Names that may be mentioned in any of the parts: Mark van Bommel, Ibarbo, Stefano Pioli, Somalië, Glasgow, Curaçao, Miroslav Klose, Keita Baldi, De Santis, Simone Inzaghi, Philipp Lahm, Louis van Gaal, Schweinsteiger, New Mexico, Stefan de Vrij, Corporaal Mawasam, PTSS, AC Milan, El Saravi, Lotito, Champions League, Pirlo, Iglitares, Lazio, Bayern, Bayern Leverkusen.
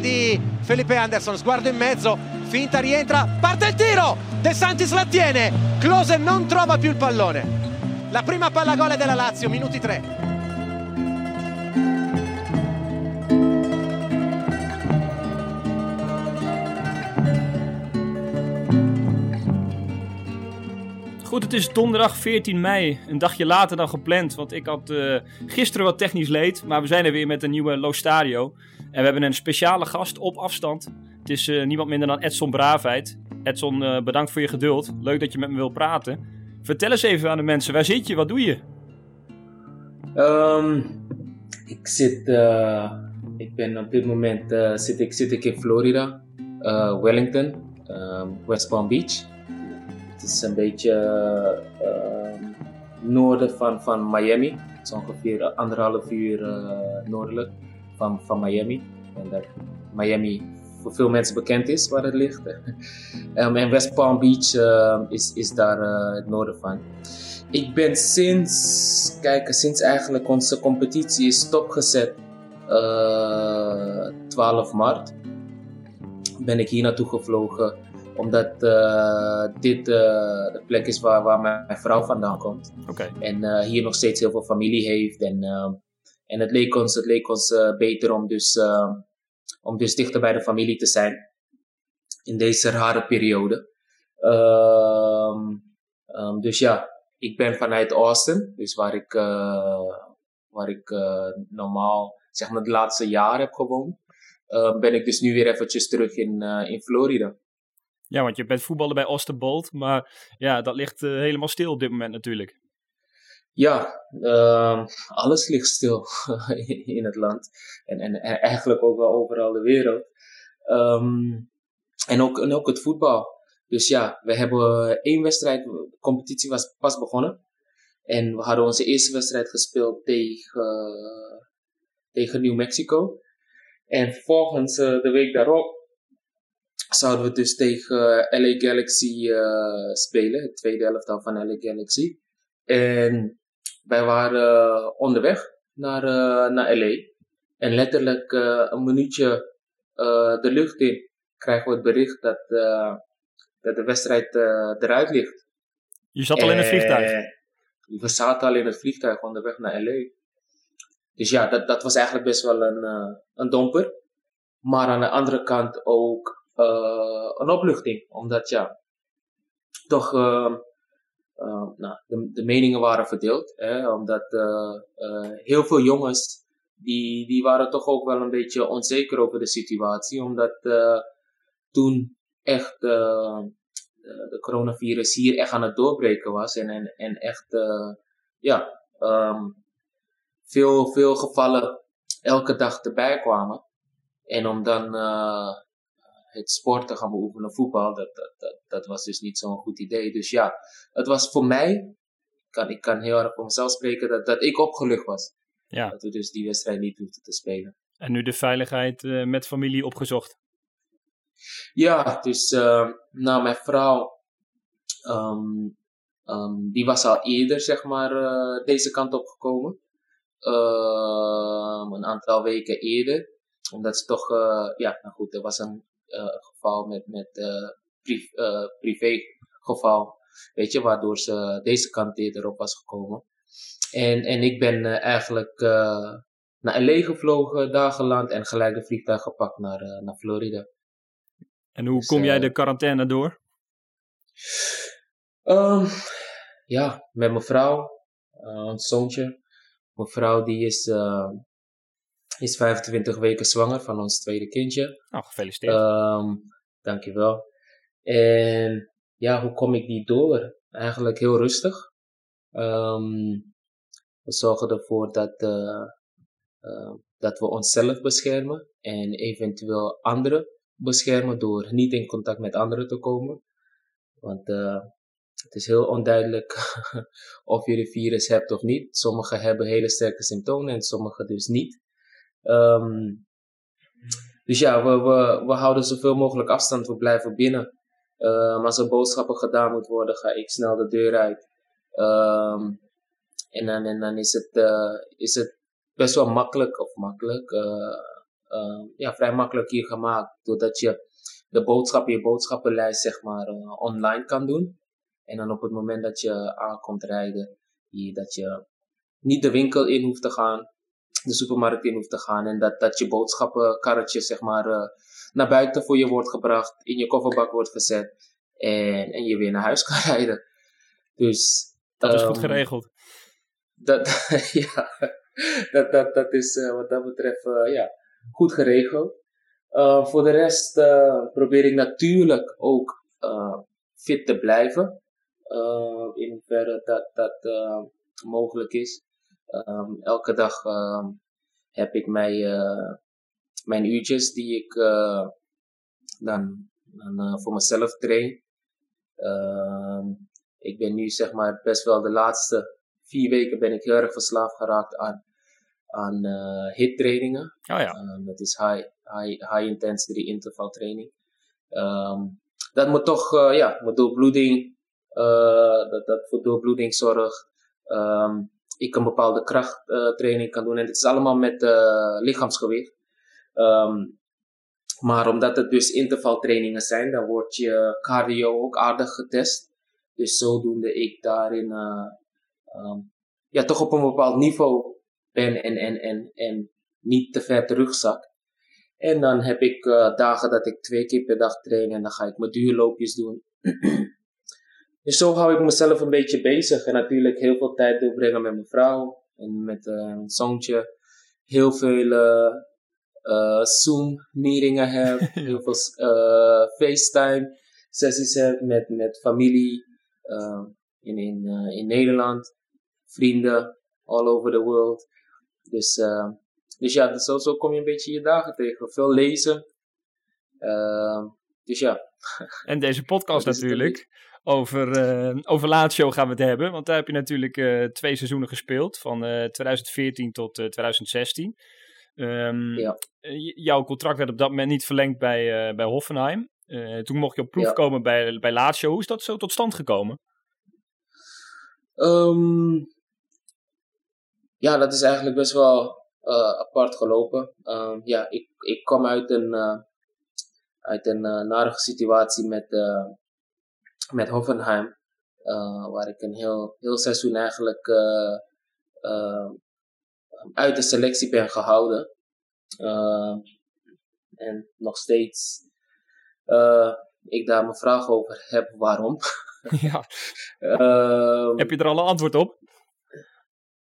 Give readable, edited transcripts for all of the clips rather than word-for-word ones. pallone di Felipe Anderson, sguardo in mezzo, finta, rientra, parte il tiro, De Santis la tiene, Klose non trova più il pallone. La prima palla gol della Lazio, minuti 3. Goed, het is donderdag 14 mei, een dagje later dan gepland, want ik had gisteren wat technisch leed, maar we zijn er weer met een nieuwe Lo Stadio. En we hebben een speciale gast op afstand. Het is niemand minder dan Edson Braafheid. Edson, bedankt voor je geduld. Leuk dat je met me wilt praten. Vertel eens even aan de mensen, waar zit je? Wat doe je? Ik zit... ik ben op dit moment... zit ik in Florida, Wellington, West Palm Beach. Het is een beetje noorden van Miami. Het is ongeveer 1,5 uur noordelijk van Miami. En dat Miami voor veel mensen bekend is waar het ligt. En West Palm Beach is daar het noorden van. Ik ben sinds eigenlijk onze competitie is stopgezet 12 maart ben ik hier naartoe gevlogen, omdat dit de plek is waar mijn vrouw vandaan komt. Okay. En hier nog steeds heel veel familie heeft. En het leek ons beter om dus dichter bij de familie te zijn in deze rare periode. Dus ja, ik ben vanuit Austin, dus waar ik normaal zeg maar het laatste jaar heb gewoond, ben ik dus nu weer eventjes terug in Florida. Ja, want je bent voetballer bij Austin Bold, maar ja, dat ligt helemaal stil op dit moment natuurlijk. Ja, alles ligt stil in het land en eigenlijk ook wel overal de wereld. En ook het voetbal. Dus ja, we hebben 1 wedstrijd, de competitie was pas begonnen. En we hadden onze eerste wedstrijd gespeeld tegen New Mexico. En vervolgens de week daarop zouden we dus tegen LA Galaxy spelen, het tweede elftal van LA Galaxy. En wij waren onderweg naar LA. En letterlijk een minuutje de lucht in krijgen we het bericht dat de wedstrijd eruit ligt. Je zat al in het vliegtuig? We zaten al in het vliegtuig onderweg naar LA. Dus ja, dat was eigenlijk best wel een domper. Maar aan de andere kant ook een opluchting. Omdat ja, toch... de meningen waren verdeeld, hè, omdat heel veel jongens die waren toch ook wel een beetje onzeker over de situatie, omdat toen echt de coronavirus hier echt aan het doorbreken was en echt veel gevallen elke dag erbij kwamen. En om dan het sport te gaan beoefenen, voetbal, dat was dus niet zo'n goed idee. Dus ja, het was voor mij, ik kan heel erg voor mezelf spreken, dat ik opgelucht was. Ja. Dat we dus die wedstrijd niet hoefden te spelen. En nu de veiligheid met familie opgezocht? Ja, dus mijn vrouw, die was al eerder, zeg maar, deze kant opgekomen. Een aantal weken eerder. Omdat ze toch, er was een geval met privé geval, weet je, waardoor ze deze kant erop was gekomen. En ik ben eigenlijk naar LA gevlogen, daar geland en gelijk de vliegtuig gepakt naar Florida. En hoe kom jij de quarantaine door? Met mijn vrouw, ons zoontje. Mijn vrouw die is 25 weken zwanger van ons tweede kindje. Nou, gefeliciteerd. Dankjewel. En ja, hoe kom ik die door? Eigenlijk heel rustig. We zorgen ervoor dat we onszelf beschermen en eventueel anderen beschermen door niet in contact met anderen te komen. Want het is heel onduidelijk of je de virus hebt of niet. Sommigen hebben hele sterke symptomen en sommigen dus niet. Dus ja, we houden zoveel mogelijk afstand, we blijven binnen. Maar als er boodschappen gedaan moeten worden, ga ik snel de deur uit. En dan is het best wel makkelijk vrij makkelijk hier gemaakt. Doordat je de boodschappen, je boodschappenlijst zeg maar online kan doen. En dan op het moment dat je aankomt rijden, dat je niet de winkel in hoeft te gaan, de supermarkt in hoeft te gaan. En dat je boodschappenkarretje zeg maar naar buiten voor je wordt gebracht, in je kofferbak wordt gezet. En je weer naar huis kan rijden. Dus dat is goed geregeld. Dat is wat dat betreft goed geregeld. Voor de rest probeer ik natuurlijk ook fit te blijven. In hoeverre dat mogelijk is. Elke dag heb ik mijn uurtjes die ik dan voor mezelf train. Ik ben nu zeg maar best wel de laatste 4 weken ben ik heel erg verslaafd geraakt aan HIIT trainingen. Oh ja. Dat is high intensity interval training. Dat moet toch met doorbloeding, dat voor doorbloeding zorgt. Ik een bepaalde krachttraining kan doen en dit is allemaal met lichaamsgewicht. Maar omdat het dus intervaltrainingen zijn, dan wordt je cardio ook aardig getest. Dus zodoende ik daarin toch op een bepaald niveau ben en niet te ver terugzak. En dan heb ik dagen dat ik 2 keer per dag train en dan ga ik mijn duurloopjes doen. Dus zo hou ik mezelf een beetje bezig en natuurlijk heel veel tijd doorbrengen met mijn vrouw en met mijn zoontje. Heel veel Zoom-meetingen heb, heel veel FaceTime-sessies heb met familie in Nederland, vrienden all over the world. Dus zo kom je een beetje je dagen tegen. Veel lezen. En deze podcast natuurlijk. Over Lazio gaan we het hebben, want daar heb je natuurlijk 2 seizoenen gespeeld, van 2014 tot 2016. Jouw contract werd op dat moment niet verlengd bij Hoffenheim. Toen mocht je op proef komen bij Lazio. Hoe is dat zo tot stand gekomen? Dat is eigenlijk best wel apart gelopen. Ik kwam uit een narige situatie met Hoffenheim, waar ik een heel seizoen eigenlijk uit de selectie ben gehouden. En nog steeds ik daar mijn vraag over heb waarom. Ja. Heb je er al een antwoord op?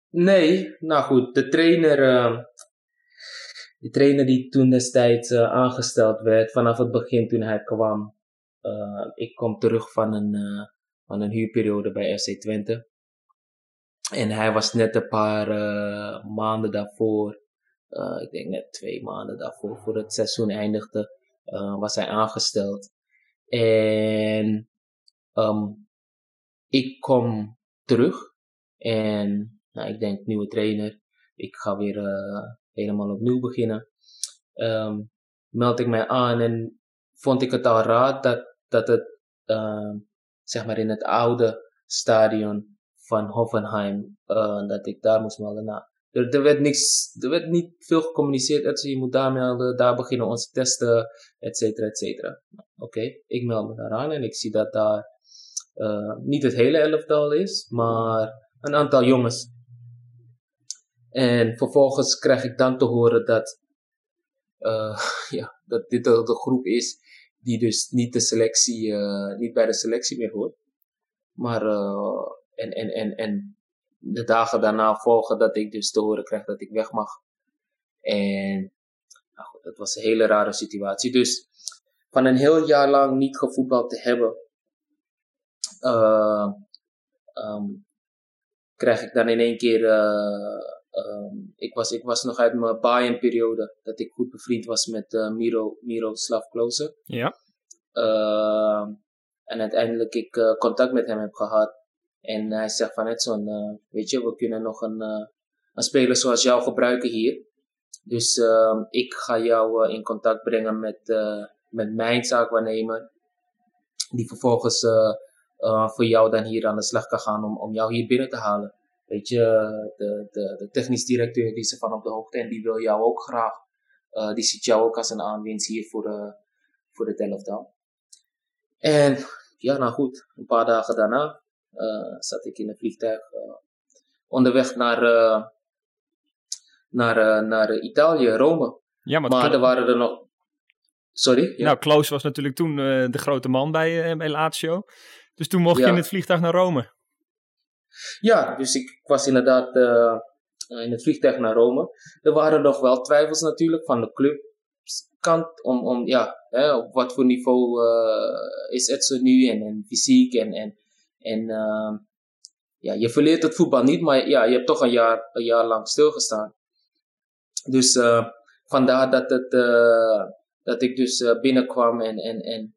Nee, nou goed, de trainer die toen destijds aangesteld werd, vanaf het begin toen hij kwam. Ik kom terug van een huurperiode bij RC Twente. En hij was net een paar maanden daarvoor, ik denk net 2 maanden daarvoor, voor het seizoen eindigde, was hij aangesteld. En ik kom terug en ik denk nieuwe trainer, ik ga weer helemaal opnieuw beginnen. Meld ik mij aan en vond ik het al raar dat het zeg maar in het oude stadion van Hoffenheim, dat ik daar moest melden. Nou, er werd niet veel gecommuniceerd. Je moet daar melden, daar beginnen onze testen, et cetera, et cetera. Oké, ik meld me daar aan en ik zie dat daar niet het hele elftal is, maar een aantal jongens. En vervolgens krijg ik dan te horen dat dit de groep is die dus niet bij de selectie meer hoort. Maar en de dagen daarna volgen dat ik dus te horen krijg dat ik weg mag. En dat was een hele rare situatie. Dus van een heel jaar lang niet gevoetbald te hebben, krijg ik dan in één keer. Ik was nog uit mijn Bayern periode dat ik goed bevriend was met Miroslav Klose. Ja. En uiteindelijk ik contact met hem heb gehad. En hij zegt van Edson, weet je, we kunnen nog een speler zoals jou gebruiken hier. Dus ik ga jou in contact brengen met mijn zaakwaarnemer. Die vervolgens voor jou dan hier aan de slag kan gaan om jou hier binnen te halen. Weet je, de technisch directeur die is ervan op de hoogte en die wil jou ook graag Die ziet jou ook als een aanwinst hier voor het elftal. En ja, nou goed, een paar dagen daarna zat ik in een vliegtuig onderweg naar Italië, Rome. Ja, maar er waren er nog... Sorry? Ja. Nou, Klose was natuurlijk toen de grote man bij Lazio. Dus toen mocht je in het vliegtuig naar Rome. Ja, dus ik was inderdaad in het vliegtuig naar Rome. Er waren nog wel twijfels natuurlijk van de clubkant. Op wat voor niveau is Edson nu en fysiek. Je verleert het voetbal niet, maar ja, je hebt toch een jaar lang stilgestaan. Dus vandaar dat ik dus binnenkwam en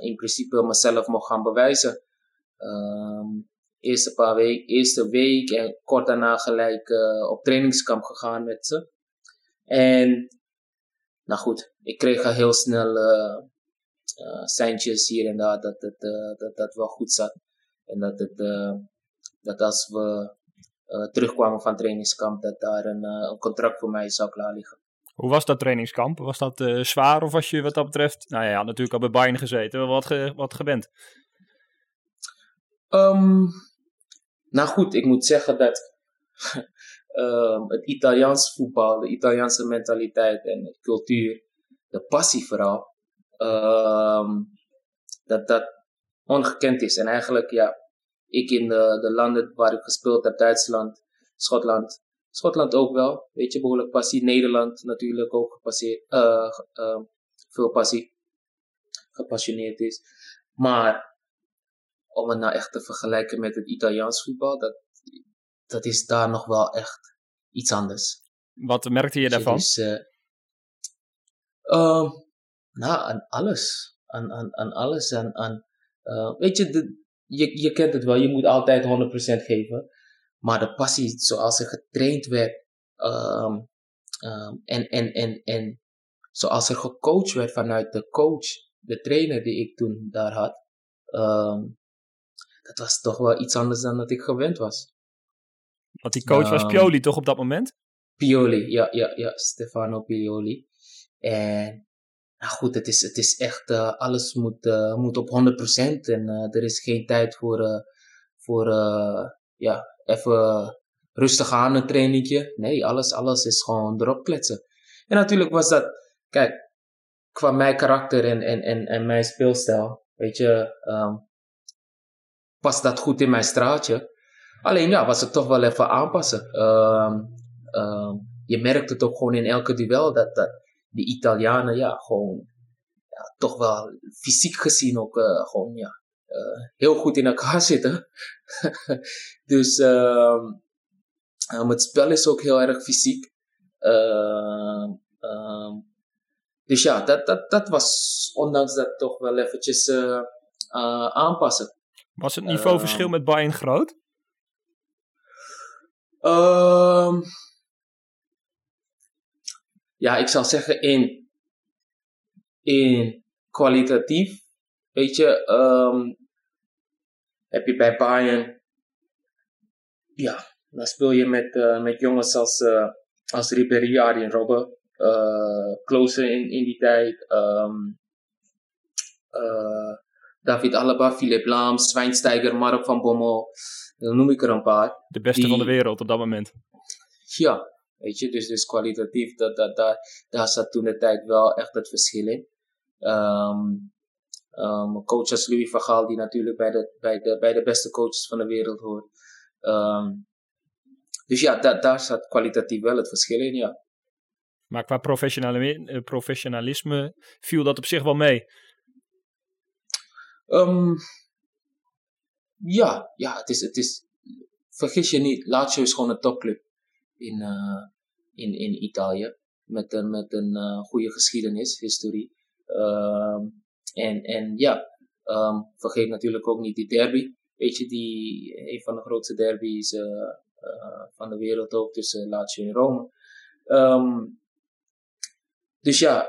in principe mezelf mocht gaan bewijzen. Eerste week en kort daarna gelijk op trainingskamp gegaan met ze. En nou goed, ik kreeg al heel snel seintjes hier en daar dat het wel goed zat. En dat als we terugkwamen van trainingskamp, dat daar een contract voor mij zou klaar liggen. Hoe was dat trainingskamp? Was dat zwaar of was je wat dat betreft... Nou ja, natuurlijk al bij Bayern gezeten, wat gewend? Nou goed, ik moet zeggen dat het Italiaans voetbal, de Italiaanse mentaliteit en de cultuur, de passie vooral, dat ongekend is. En eigenlijk, ja, ik in de landen waar ik gespeeld heb, Duitsland, Schotland ook wel, weet je, behoorlijk passie. Nederland natuurlijk ook veel passie, gepassioneerd is. Maar om het nou echt te vergelijken met het Italiaans voetbal, dat is daar nog wel echt iets anders. Wat merkte je daarvan? Dus, aan alles. Aan alles. Weet je, je kent het wel, je moet altijd 100% geven. Maar de passie zoals er getraind werd en zoals er gecoacht werd vanuit de coach, de trainer die ik toen daar had, dat was toch wel iets anders dan dat ik gewend was. Want die coach was Pioli toch op dat moment? Pioli, ja, Stefano Pioli. En nou goed, het is echt, alles moet op 100% en er is geen tijd voor even rustig aan een trainingje. Nee, alles is gewoon erop kletsen. En natuurlijk was dat, kijk, qua mijn karakter en mijn speelstijl, weet je, past dat goed in mijn straatje. Alleen ja, was het toch wel even aanpassen. Je merkt het ook gewoon in elke duel dat de Italianen, ja, gewoon, ja, toch wel fysiek gezien ook gewoon, ja. Heel goed in elkaar zitten. Dus het spel is ook heel erg fysiek. Dus ja, dat was ondanks dat toch wel eventjes aanpassen. Was het niveauverschil met Bayern groot? Ja, ik zou zeggen in kwalitatief. Weet je, heb je bij Bayern, ja, dan speel je met jongens als Ribéry, Arjen Robben, Klose in die tijd, David Alaba, Philipp Lahm, Schweinsteiger, Mark van Bommel, dan noem ik er een paar. De beste van de wereld op dat moment. Ja, weet je, dus kwalitatief, daar zat toen de tijd wel echt het verschil in. Coach als Louis van Gaal, die natuurlijk bij de beste coaches van de wereld hoort. Dus ja, daar zat kwalitatief wel het verschil in, ja. Maar qua professionalisme viel dat op zich wel mee? Ja, het is, vergis je niet, Lazio is gewoon een topclub in Italië. Met een goede geschiedenis, historie. Vergeet natuurlijk ook niet die derby. Weet je, een van de grootste derby's van de wereld ook tussen Lazio en Rome. Dus ja,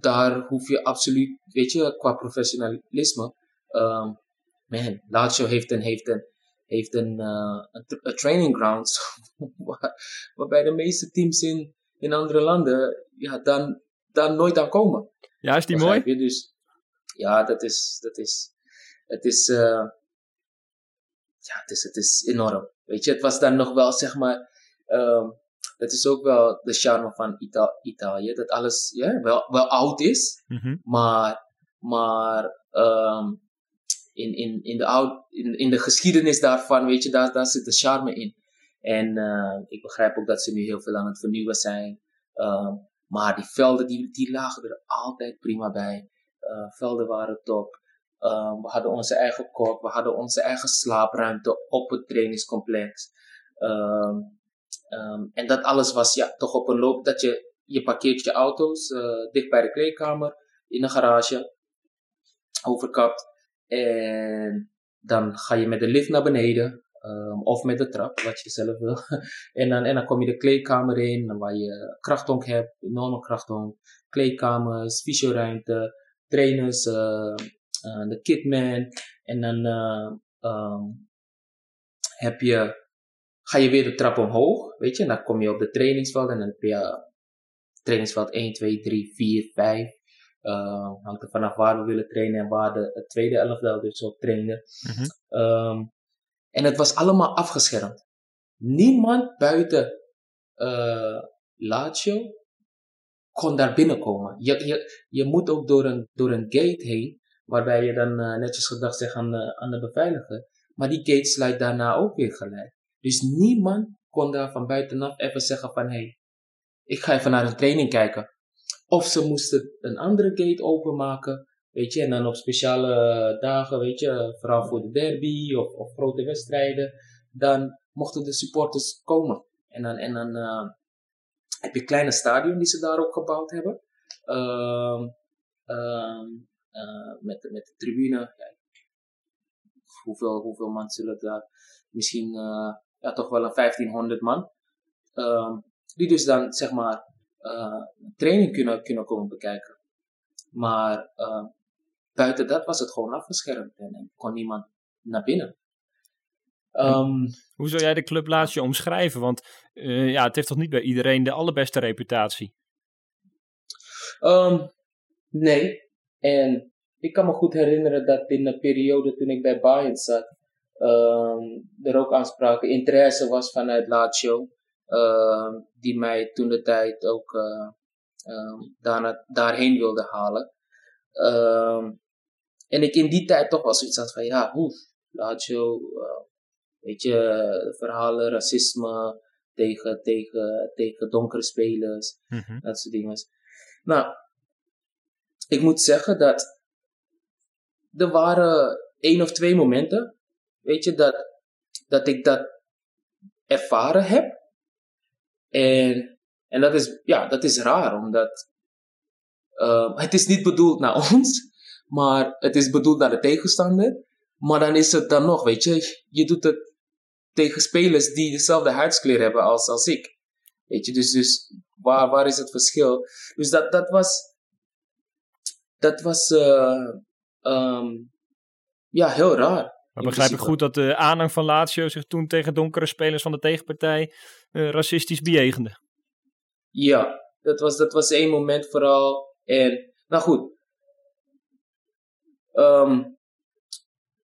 daar hoef je absoluut, weet je, qua professionalisme. Lazio heeft een heeft een training ground waarbij de meeste teams in andere landen daar nooit aan komen. Ja, is die mooi? Dus, ja, het is enorm. Weet je, het was dan nog wel, zeg maar, dat is ook wel de charme van Italië, dat alles wel oud is, mm-hmm. maar in de geschiedenis daarvan, weet je, daar zit de charme in. En ik begrijp ook dat ze nu heel veel aan het vernieuwen zijn. Maar die velden, die lagen er altijd prima bij. Velden waren top. We hadden onze eigen kok. We hadden onze eigen slaapruimte op het trainingscomplex. En dat alles was toch op een loop. Dat je parkeert je auto's dicht bij de kleedkamer. In een garage. Overkapt. En dan ga je met de lift naar beneden. Of met de trap, wat je zelf wil. en dan kom je de kleedkamer in, waar je krachthonk hebt, enorme krachthonk, kleedkamers, fysioruimte, trainers, de kitman. En dan ga je weer de trap omhoog, weet je. En dan kom je op het trainingsveld. En dan heb je trainingsveld 1, 2, 3, 4, 5. Hangt er vanaf waar we willen trainen en waar het tweede elftal dus op trainen. Mm-hmm. En het was allemaal afgeschermd. Niemand buiten Lazio kon daar binnenkomen. Je moet ook door een gate heen, waarbij je dan netjes gedag zegt aan de beveiliger. Maar die gate sluit daarna ook weer gelijk. Dus niemand kon daar van buitenaf even zeggen van, hey, ik ga even naar een training kijken. Of ze moesten een andere gate openmaken. Weet je, en dan op speciale dagen, weet je, vooral voor de derby of grote wedstrijden, dan mochten de supporters komen. En dan heb je een kleine stadion die ze daar ook gebouwd hebben. Met de tribune. Ja, hoeveel man zullen daar? Misschien toch wel een 1500 man. Die dus dan, zeg maar, training kunnen komen bekijken. Maar buiten dat was het gewoon afgeschermd en kon niemand naar binnen. Hoe zou jij de club Lazio omschrijven? Want het heeft toch niet bij iedereen de allerbeste reputatie? Nee. En ik kan me goed herinneren dat in de periode toen ik bij Bayern zat, er ook aanspraken, interesse was vanuit Lazio, die mij toen de tijd ook daarheen wilde halen. En ik in die tijd toch wel zoiets had van, Lazio, weet je, verhalen, racisme tegen donkere spelers, mm-hmm. Dat soort dingen. Nou, ik moet zeggen dat er waren 1 of 2 momenten, weet je, dat ik dat ervaren heb. En dat is raar, omdat het is niet bedoeld naar ons, maar het is bedoeld naar de tegenstander. Maar dan is het dan nog, weet je, je doet het tegen spelers die dezelfde huidskleur hebben als ik. Weet je, dus waar is het verschil? Dus dat was heel raar. Maar begrijp ik goed dat de aanhang van Lazio zich toen tegen donkere spelers van de tegenpartij racistisch bejegende? Ja, dat was 1 moment vooral. En, nou goed.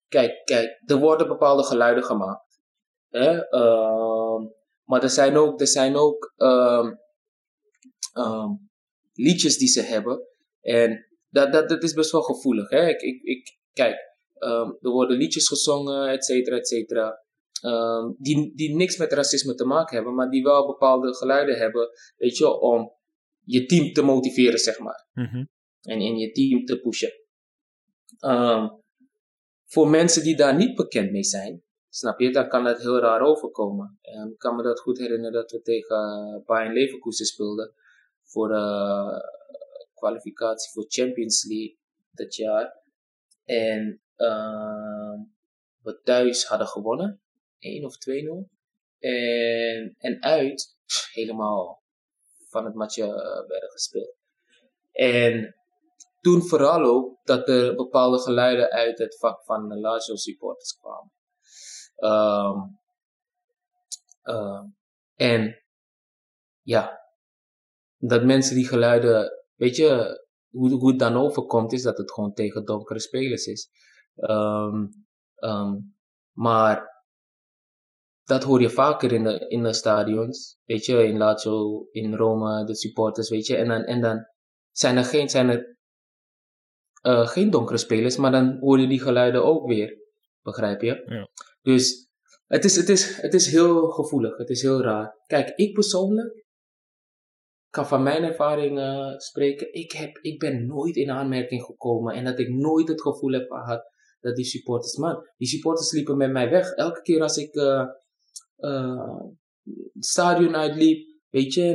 Kijk, er worden bepaalde geluiden gemaakt. Hè? Maar er zijn ook liedjes die ze hebben. En dat is best wel gevoelig. Hè? Kijk, er worden liedjes gezongen, et cetera, et cetera. Die niks met racisme te maken hebben, maar die wel bepaalde geluiden hebben, weet je, om je team te motiveren, zeg maar. Mm-hmm. En in je team te pushen. Voor mensen die daar niet bekend mee zijn, snap je, dan kan dat heel raar overkomen. Ik kan me dat goed herinneren dat we tegen Bayern Leverkusen speelden voor kwalificatie voor Champions League dat jaar. En we thuis hadden gewonnen. 1 of 2-0. En uit, helemaal van het matje werden gespeeld. En toen vooral ook dat er bepaalde geluiden uit het vak van de Lazio supporters kwamen. En ja, dat mensen die geluiden, weet je, hoe het dan overkomt is dat het gewoon tegen donkere spelers is. Maar dat hoor je vaker in de stadions, weet je, in Lazio, in Roma, de supporters, weet je. En dan zijn er geen donkere spelers, maar dan hoor je die geluiden ook weer, begrijp je? Ja. Dus het is heel gevoelig, het is heel raar. Kijk, ik persoonlijk kan van mijn ervaring spreken. Ik ben nooit in aanmerking gekomen en dat ik nooit het gevoel heb gehad dat die supporters liepen met mij weg. Elke keer als ik het stadion uitliep, weet je,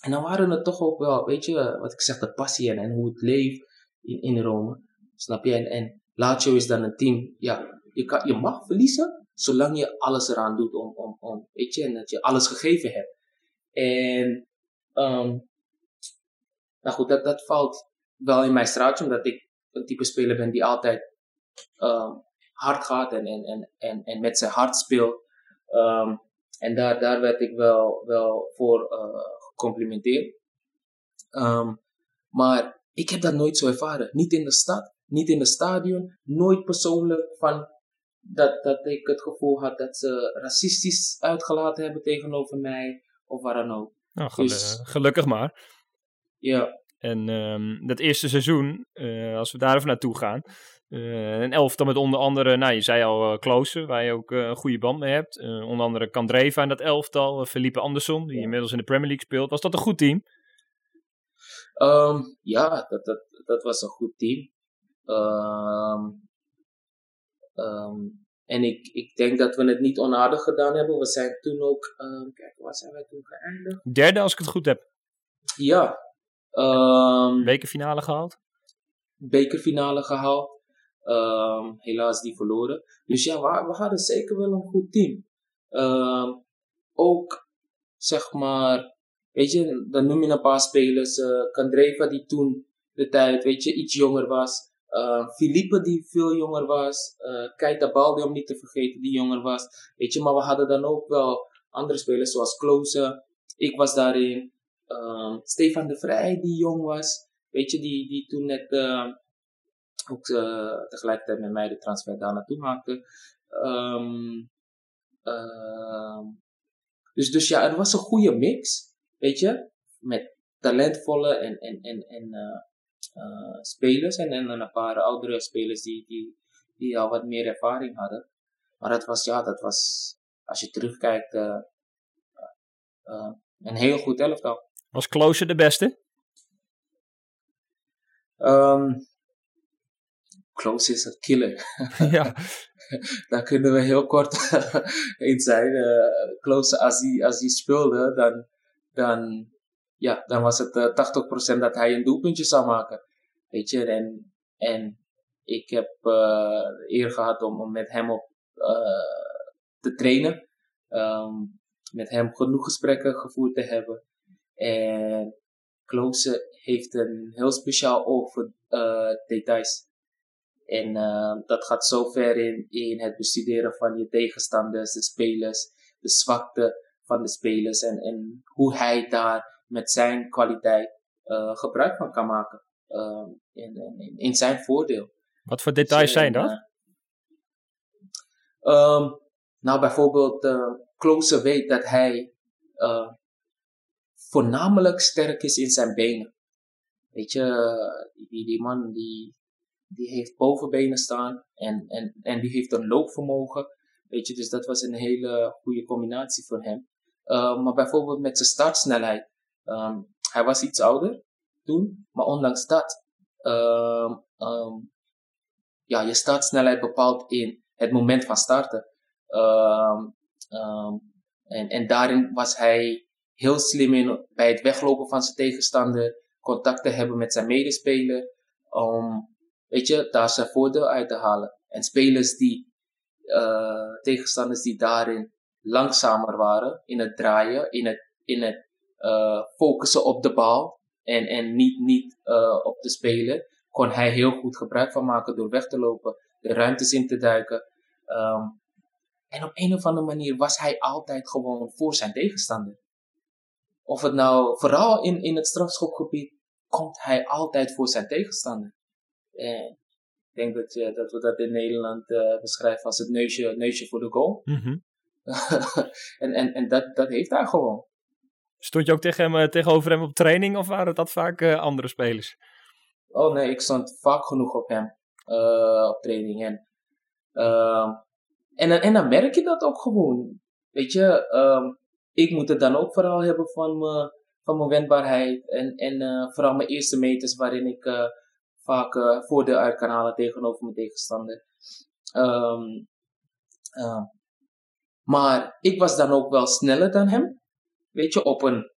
en dan waren het toch ook wel, weet je, wat ik zeg, de passie en hoe het leeft in Rome, snap je? En Lazio is dan een team, ja, je mag verliezen, zolang je alles eraan doet om, weet je, en dat je alles gegeven hebt. En, nou goed, dat valt wel in mijn straatje, omdat ik een type speler ben die altijd hard gaat en met zijn hart speelt. En daar werd ik wel voor gecomplimenteerd. Maar ik heb dat nooit zo ervaren. Niet in de stad, niet in het stadion. Nooit persoonlijk van dat ik het gevoel had dat ze racistisch uitgelaten hebben tegenover mij. Of waar dan ook. Nou, gelukkig maar. Ja. En dat eerste seizoen, als we daar even naartoe gaan. Een elftal met onder andere, nou je zei al Klose, waar je ook een goede band mee hebt. Onder andere Kandreva in dat elftal, Felipe Anderson, die inmiddels in de Premier League speelt. Was dat een goed team? Ja, dat was een goed team. En ik denk dat we het niet onaardig gedaan hebben. We zijn toen ook, kijk, waar zijn wij toen geëindigd? Derde, als ik het goed heb. Ja. Bekerfinale gehaald? Bekerfinale gehaald. Helaas die verloren. Dus ja, we hadden zeker wel een goed team. Ook, zeg maar, weet je, dan noem je een paar spelers. Kandreva, die toen de tijd, weet je, iets jonger was. Felipe, die veel jonger was. Keita Baldi, om niet te vergeten, die jonger was. Weet je, maar we hadden dan ook wel andere spelers, zoals Klose. Ik was daarin. Stefan de Vrij, die jong was. Weet je, die toen net ook tegelijkertijd met mij de transfer daar naartoe maakte. Dus ja, het was een goede mix. Weet je, met talentvolle en spelers en een paar oudere spelers die al wat meer ervaring hadden. Maar dat was, als je terugkijkt, een heel goed elftal. Was Klose de beste? Klose is een killer. Ja. Daar kunnen we heel kort in zijn. Klose, als hij speelde, dan was het 80% dat hij een doelpuntje zou maken. Weet je, en ik heb eer gehad om met hem op te trainen. Met hem genoeg gesprekken gevoerd te hebben. En Klose heeft een heel speciaal oog voor details. En dat gaat zo ver in het bestuderen van je tegenstanders, de spelers, de zwakte van de spelers en hoe hij daar met zijn kwaliteit gebruik van kan maken. In zijn voordeel. Wat voor details zijn dat? Nou, bijvoorbeeld Klose weet dat hij voornamelijk sterk is in zijn benen. Weet je, die man die heeft bovenbenen staan en die heeft een loopvermogen. Weet je, dus dat was een hele goede combinatie voor hem. Maar bijvoorbeeld met zijn startsnelheid. Hij was iets ouder toen, maar ondanks dat, ja, je startsnelheid bepaalt in het moment van starten. En daarin was hij heel slim in bij het weglopen van zijn tegenstander, contact te hebben met zijn medespeler, om, weet je, daar zijn voordeel uit te halen. En spelers tegenstanders die daarin langzamer waren, in het draaien, in het focussen op de bal en niet op de speler, kon hij heel goed gebruik van maken door weg te lopen, de ruimtes in te duiken. En op een of andere manier was hij altijd gewoon voor zijn tegenstander. Of het nou, vooral in het strafschopgebied, komt hij altijd voor zijn tegenstander. En ik denk dat we dat in Nederland beschrijven als het neusje voor de goal. Mm-hmm. en dat heeft hij gewoon. Stond je ook tegenover hem op training of waren dat vaak andere spelers? Oh nee, ik stond vaak genoeg op hem op training. En dan merk je dat ook gewoon. Weet je, ik moet het dan ook vooral hebben van mijn wendbaarheid. En vooral mijn eerste meters waarin ik vaak voordeel uit kan halen tegenover mijn tegenstander. Maar ik was dan ook wel sneller dan hem. Weet je, op een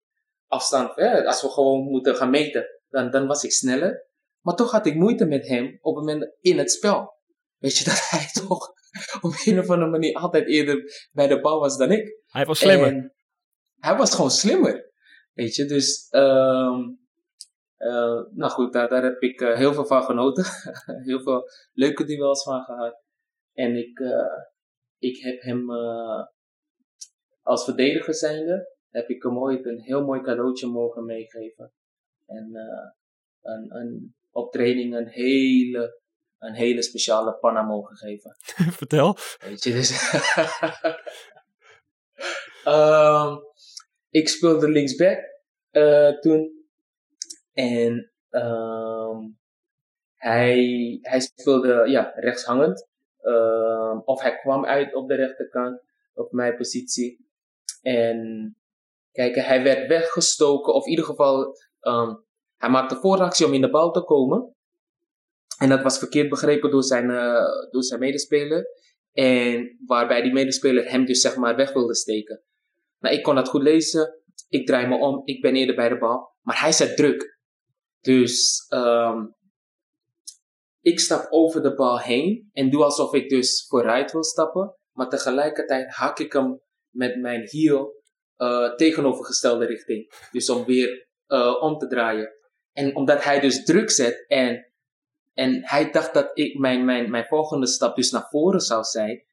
afstand. Hè, als we gewoon moeten gaan meten, dan was ik sneller. Maar toch had ik moeite met hem op het moment in het spel. Weet je, dat hij toch op een of andere manier altijd eerder bij de bal was dan ik. Hij was slimmer. En hij was gewoon slimmer. Weet je, dus... nou goed, daar heb ik heel veel van genoten. Heel veel leuke duels van gehad. En ik heb hem als verdediger zijnde... heb ik hem ooit een heel mooi cadeautje mogen meegeven. En op training een hele speciale panna mogen geven. Vertel. Weet je, dus... ik speelde linksback toen. En hij speelde rechtshangend. Of hij kwam uit op de rechterkant, op mijn positie. En kijk, hij werd weggestoken. Of in ieder geval, hij maakte vooractie om in de bal te komen. En dat was verkeerd begrepen door zijn medespeler. En waarbij die medespeler hem dus zeg maar weg wilde steken. Nou, ik kon dat goed lezen. Ik draai me om. Ik ben eerder bij de bal. Maar hij zet druk. Dus ik stap over de bal heen. En doe alsof ik dus vooruit wil stappen. Maar tegelijkertijd hak ik hem met mijn hiel tegenovergestelde richting. Dus om weer om te draaien. En omdat hij dus druk zet en hij dacht dat ik mijn volgende stap dus naar voren zou zijn,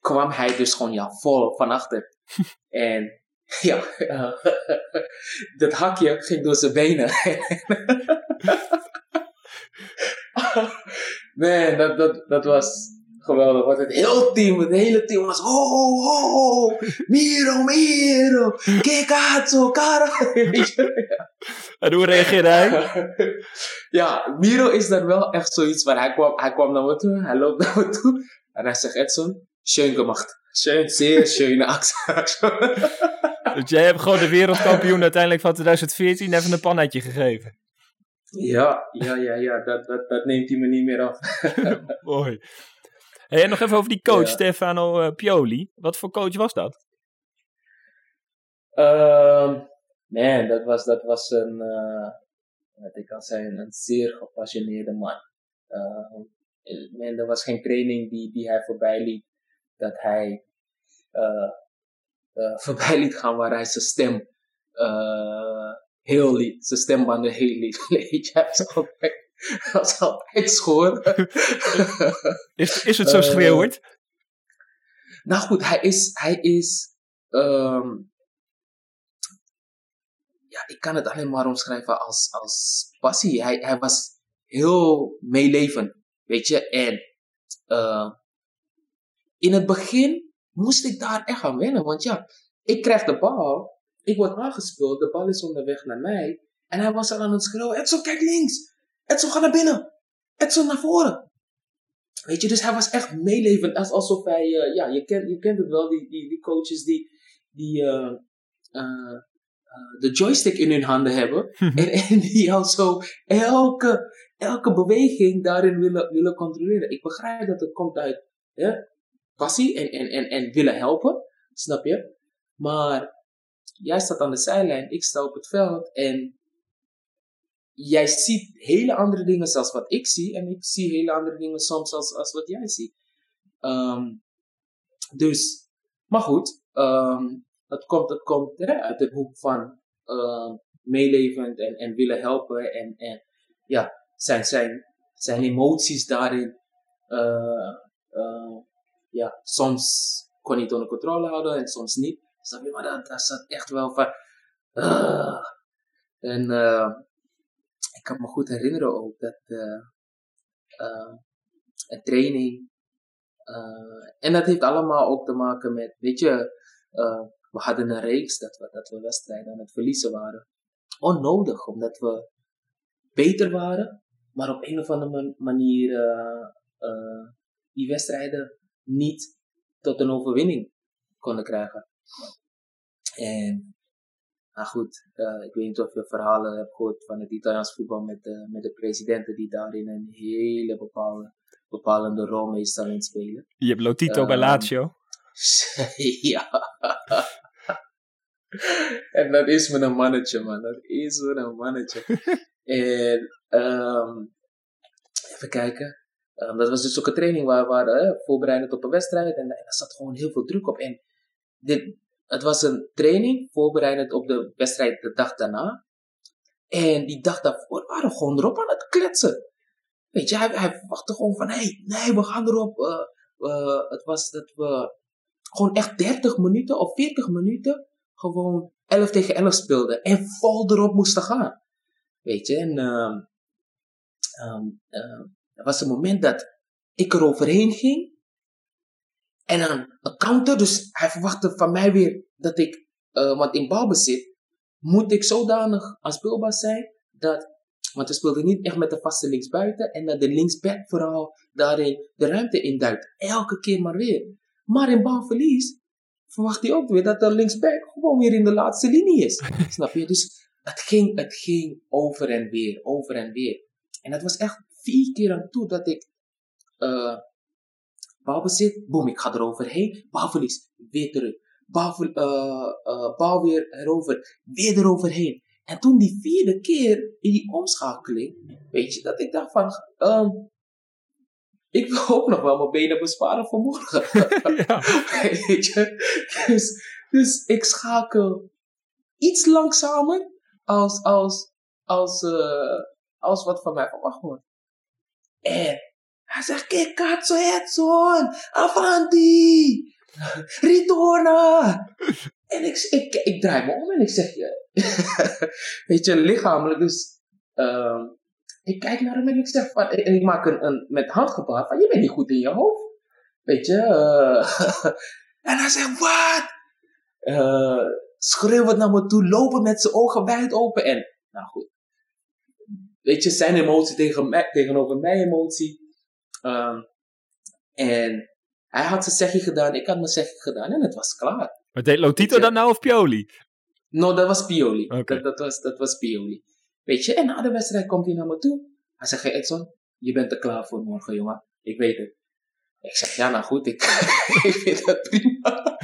kwam hij dus gewoon vol van achter. En ja, dat hakje ging door zijn benen. Man, dat was geweldig. Want het hele team was oh, Miro, que cazzo, cara. En hoe reageerde hij? Ja, Miro is dan wel echt zoiets waar hij kwam naar me toe, hij loopt naar me toe en hij zegt: Edson, schön gemacht. Schön, zeer schöne Aktion. Dus jij hebt gewoon de wereldkampioen uiteindelijk van 2014 even een pannetje gegeven. Ja, dat neemt hij me niet meer af. Mooi. Hey, en nog even over die coach, Stefano Pioli. Wat voor coach was dat? Nee, dat was wat ik al zei, een zeer gepassioneerde man. Er was geen training die hij voorbij liet, dat hij voorbij liet gaan waar hij zijn stem heel liet. Zijn stembanden heel liet. Dat is altijd schoor. Is het zo schreeuwend? Nou goed, hij is ik kan het alleen maar omschrijven als passie. Hij was heel meelevend, weet je. En in het begin moest ik daar echt aan wennen. Want ja, ik krijg de bal. Ik word aangespeeld. De bal is onderweg naar mij. En hij was al aan het schreeuwen. Edson, kijk links. Edson, ga naar binnen. Edson, naar voren. Weet je, dus hij was echt meelevend. Alsof hij, je kent het wel, die coaches die de joystick in hun handen hebben. en die al zo elke beweging daarin willen controleren. Ik begrijp dat het komt uit passie en willen helpen. Snap je? Maar jij staat aan de zijlijn, ik sta op het veld en jij ziet hele andere dingen zoals wat ik zie. En ik zie hele andere dingen soms als wat jij ziet. Dus, maar goed. Het komt uit de hoek van meelevend en willen helpen. En zijn emoties daarin Ja, soms kon hij het onder controle houden en soms niet. Snap je? Maar daar zat echt wel van... ik kan me goed herinneren ook dat een training... en dat heeft allemaal ook te maken met... Weet je, we hadden een reeks dat we wedstrijden aan het verliezen waren. Onnodig, omdat we beter waren, maar op een of andere manier die wedstrijden niet tot een overwinning konden krijgen. En, nou goed, ik weet niet of je verhalen hebt gehoord van het Italiaans voetbal met de presidenten die daarin een hele bepalende rol meestal in spelen. Je hebt Lotito bij Lazio. Ja. En dat is me een mannetje, man. Dat is me een mannetje. En even kijken. Dat was dus ook een training waar we waren voorbereidend op een wedstrijd. En daar zat gewoon heel veel druk op. En het was een training voorbereidend op de wedstrijd de dag daarna. En die dag daarvoor waren we gewoon erop aan het kletsen. Weet je, hij wachtte gewoon van... Nee, we gaan erop. Het was dat we gewoon echt 30 minuten of 40 minuten... gewoon 11 tegen 11 speelden. En vol erop moesten gaan. Weet je, en... er was een moment dat ik er overheen ging. En dan een counter. Dus hij verwachtte van mij weer dat ik... want in balbezit moet ik zodanig aanspeelbaar zijn dat... Want we speelden niet echt met de vaste linksbuiten. En dat de linksback vooral daarin de ruimte induikt. Elke keer maar weer. Maar in balverlies verwacht hij ook weer dat de linksback gewoon weer in de laatste linie is. Snap je? Dus het ging over en weer. Over en weer. En dat was echt 4 keer aan toe dat ik... balbezit. Boom, ik ga eroverheen. Balverlies. Weer terug. Bal weer erover. Weer eroverheen. En toen die 4e keer in die omschakeling, weet je, dat ik dacht van, ik wil ook nog wel mijn benen besparen voor morgen. Ja. Weet je, dus ik schakel iets langzamer als wat van mij verwacht wordt. En hij zegt, kijk, cazzo Edson, avanti, ritorna. En ik draai me om en ik zeg, weet je, lichamelijk, dus ik kijk naar hem en ik zeg van, en ik maak een met handgebaar van, je bent niet goed in je hoofd, weet je, en hij zegt, wat? Schreeuw het naar me toe, lopen met zijn ogen wijd open en, nou goed, weet je, zijn emotie tegenover mijn emotie, en hij had zijn zegje gedaan, ik had mijn zegje gedaan en het was klaar. Maar deed Lotito dat nou of Pioli? Nou, dat was Pioli. Okay. Dat was Pioli. Weet je, en na de wedstrijd komt hij naar me toe. Hij zegt, Edson, je bent er klaar voor morgen, jongen. Ik weet het. Ik zeg, ja, nou goed, ik vind dat prima.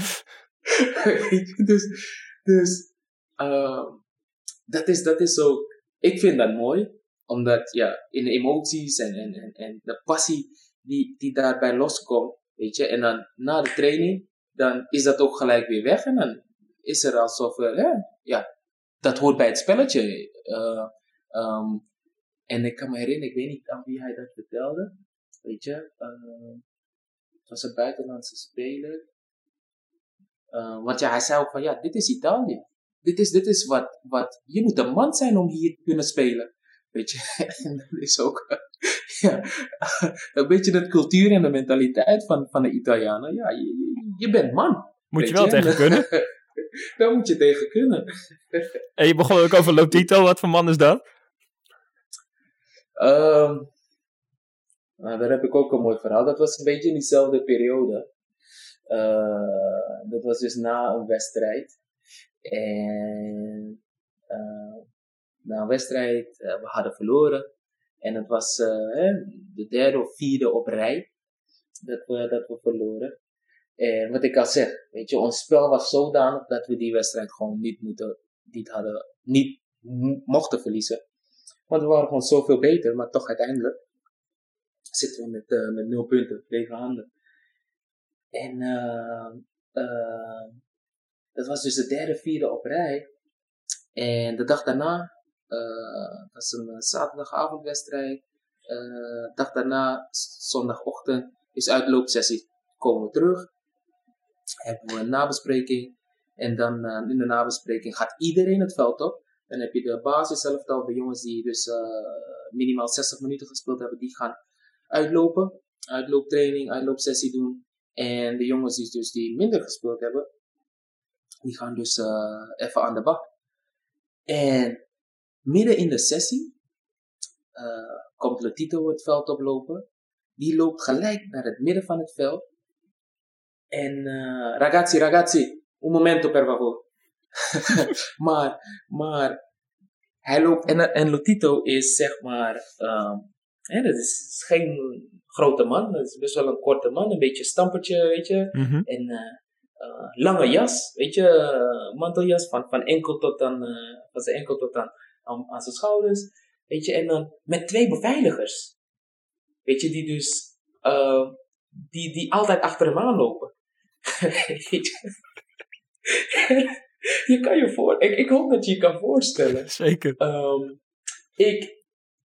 Dus dat is ook... Ik vind dat mooi, omdat ja, in de emoties en de passie die daarbij loskomt, weet je, en dan na de training, dan is dat ook gelijk weer weg en dan... is er alsof, ja, dat hoort bij het spelletje. En ik kan me herinneren, ik weet niet aan wie hij dat vertelde. Weet je, het was een buitenlandse speler. Want ja, hij zei ook van, ja, dit is Italië. Dit is wat, je moet een man zijn om hier te kunnen spelen. Weet je, en dat is ook, ja, een beetje de cultuur en de mentaliteit van de Italianen. Ja, je bent man. Moet je wel tegen kunnen. Daar moet je tegen kunnen. En je begon ook over Lotito. Wat voor man is dat? Nou, daar heb ik ook een mooi verhaal. Dat was een beetje in diezelfde periode. Dat was dus na een wedstrijd. En na een wedstrijd, we hadden verloren. En het was de 3e of 4e op rij dat we verloren. En wat ik al zeg, weet je, ons spel was zodanig dat we die wedstrijd gewoon niet mochten verliezen. Want we waren gewoon zoveel beter, maar toch uiteindelijk zitten we met 0 punten, lege handen. En dat was dus de 3e, 4e op rij. En de dag daarna, was een zaterdagavondwedstrijd. De dag daarna, zondagochtend, is uitloopsessie. Komen we terug. Hebben we een nabespreking. En dan in de nabespreking gaat iedereen het veld op. Dan heb je de basiselftal, de jongens die dus minimaal 60 minuten gespeeld hebben, die gaan uitlopen. Uitlooptraining, uitloopsessie doen. En de jongens die dus die minder gespeeld hebben, die gaan dus even aan de bak. En midden in de sessie komt Lotito het veld oplopen. Die loopt gelijk naar het midden van het veld. En ragazzi, un momento per favor. maar hij loopt en Lotito is zeg maar, dat is geen grote man, dat is best wel een korte man, een beetje stampertje, weet je. Mm-hmm. En lange jas, weet je, manteljas van zijn enkel tot aan zijn schouders, weet je. En dan met 2 beveiligers, weet je, die dus die altijd achter hem aanlopen. Weet je. Je kan je ik hoop dat je kan voorstellen. Zeker.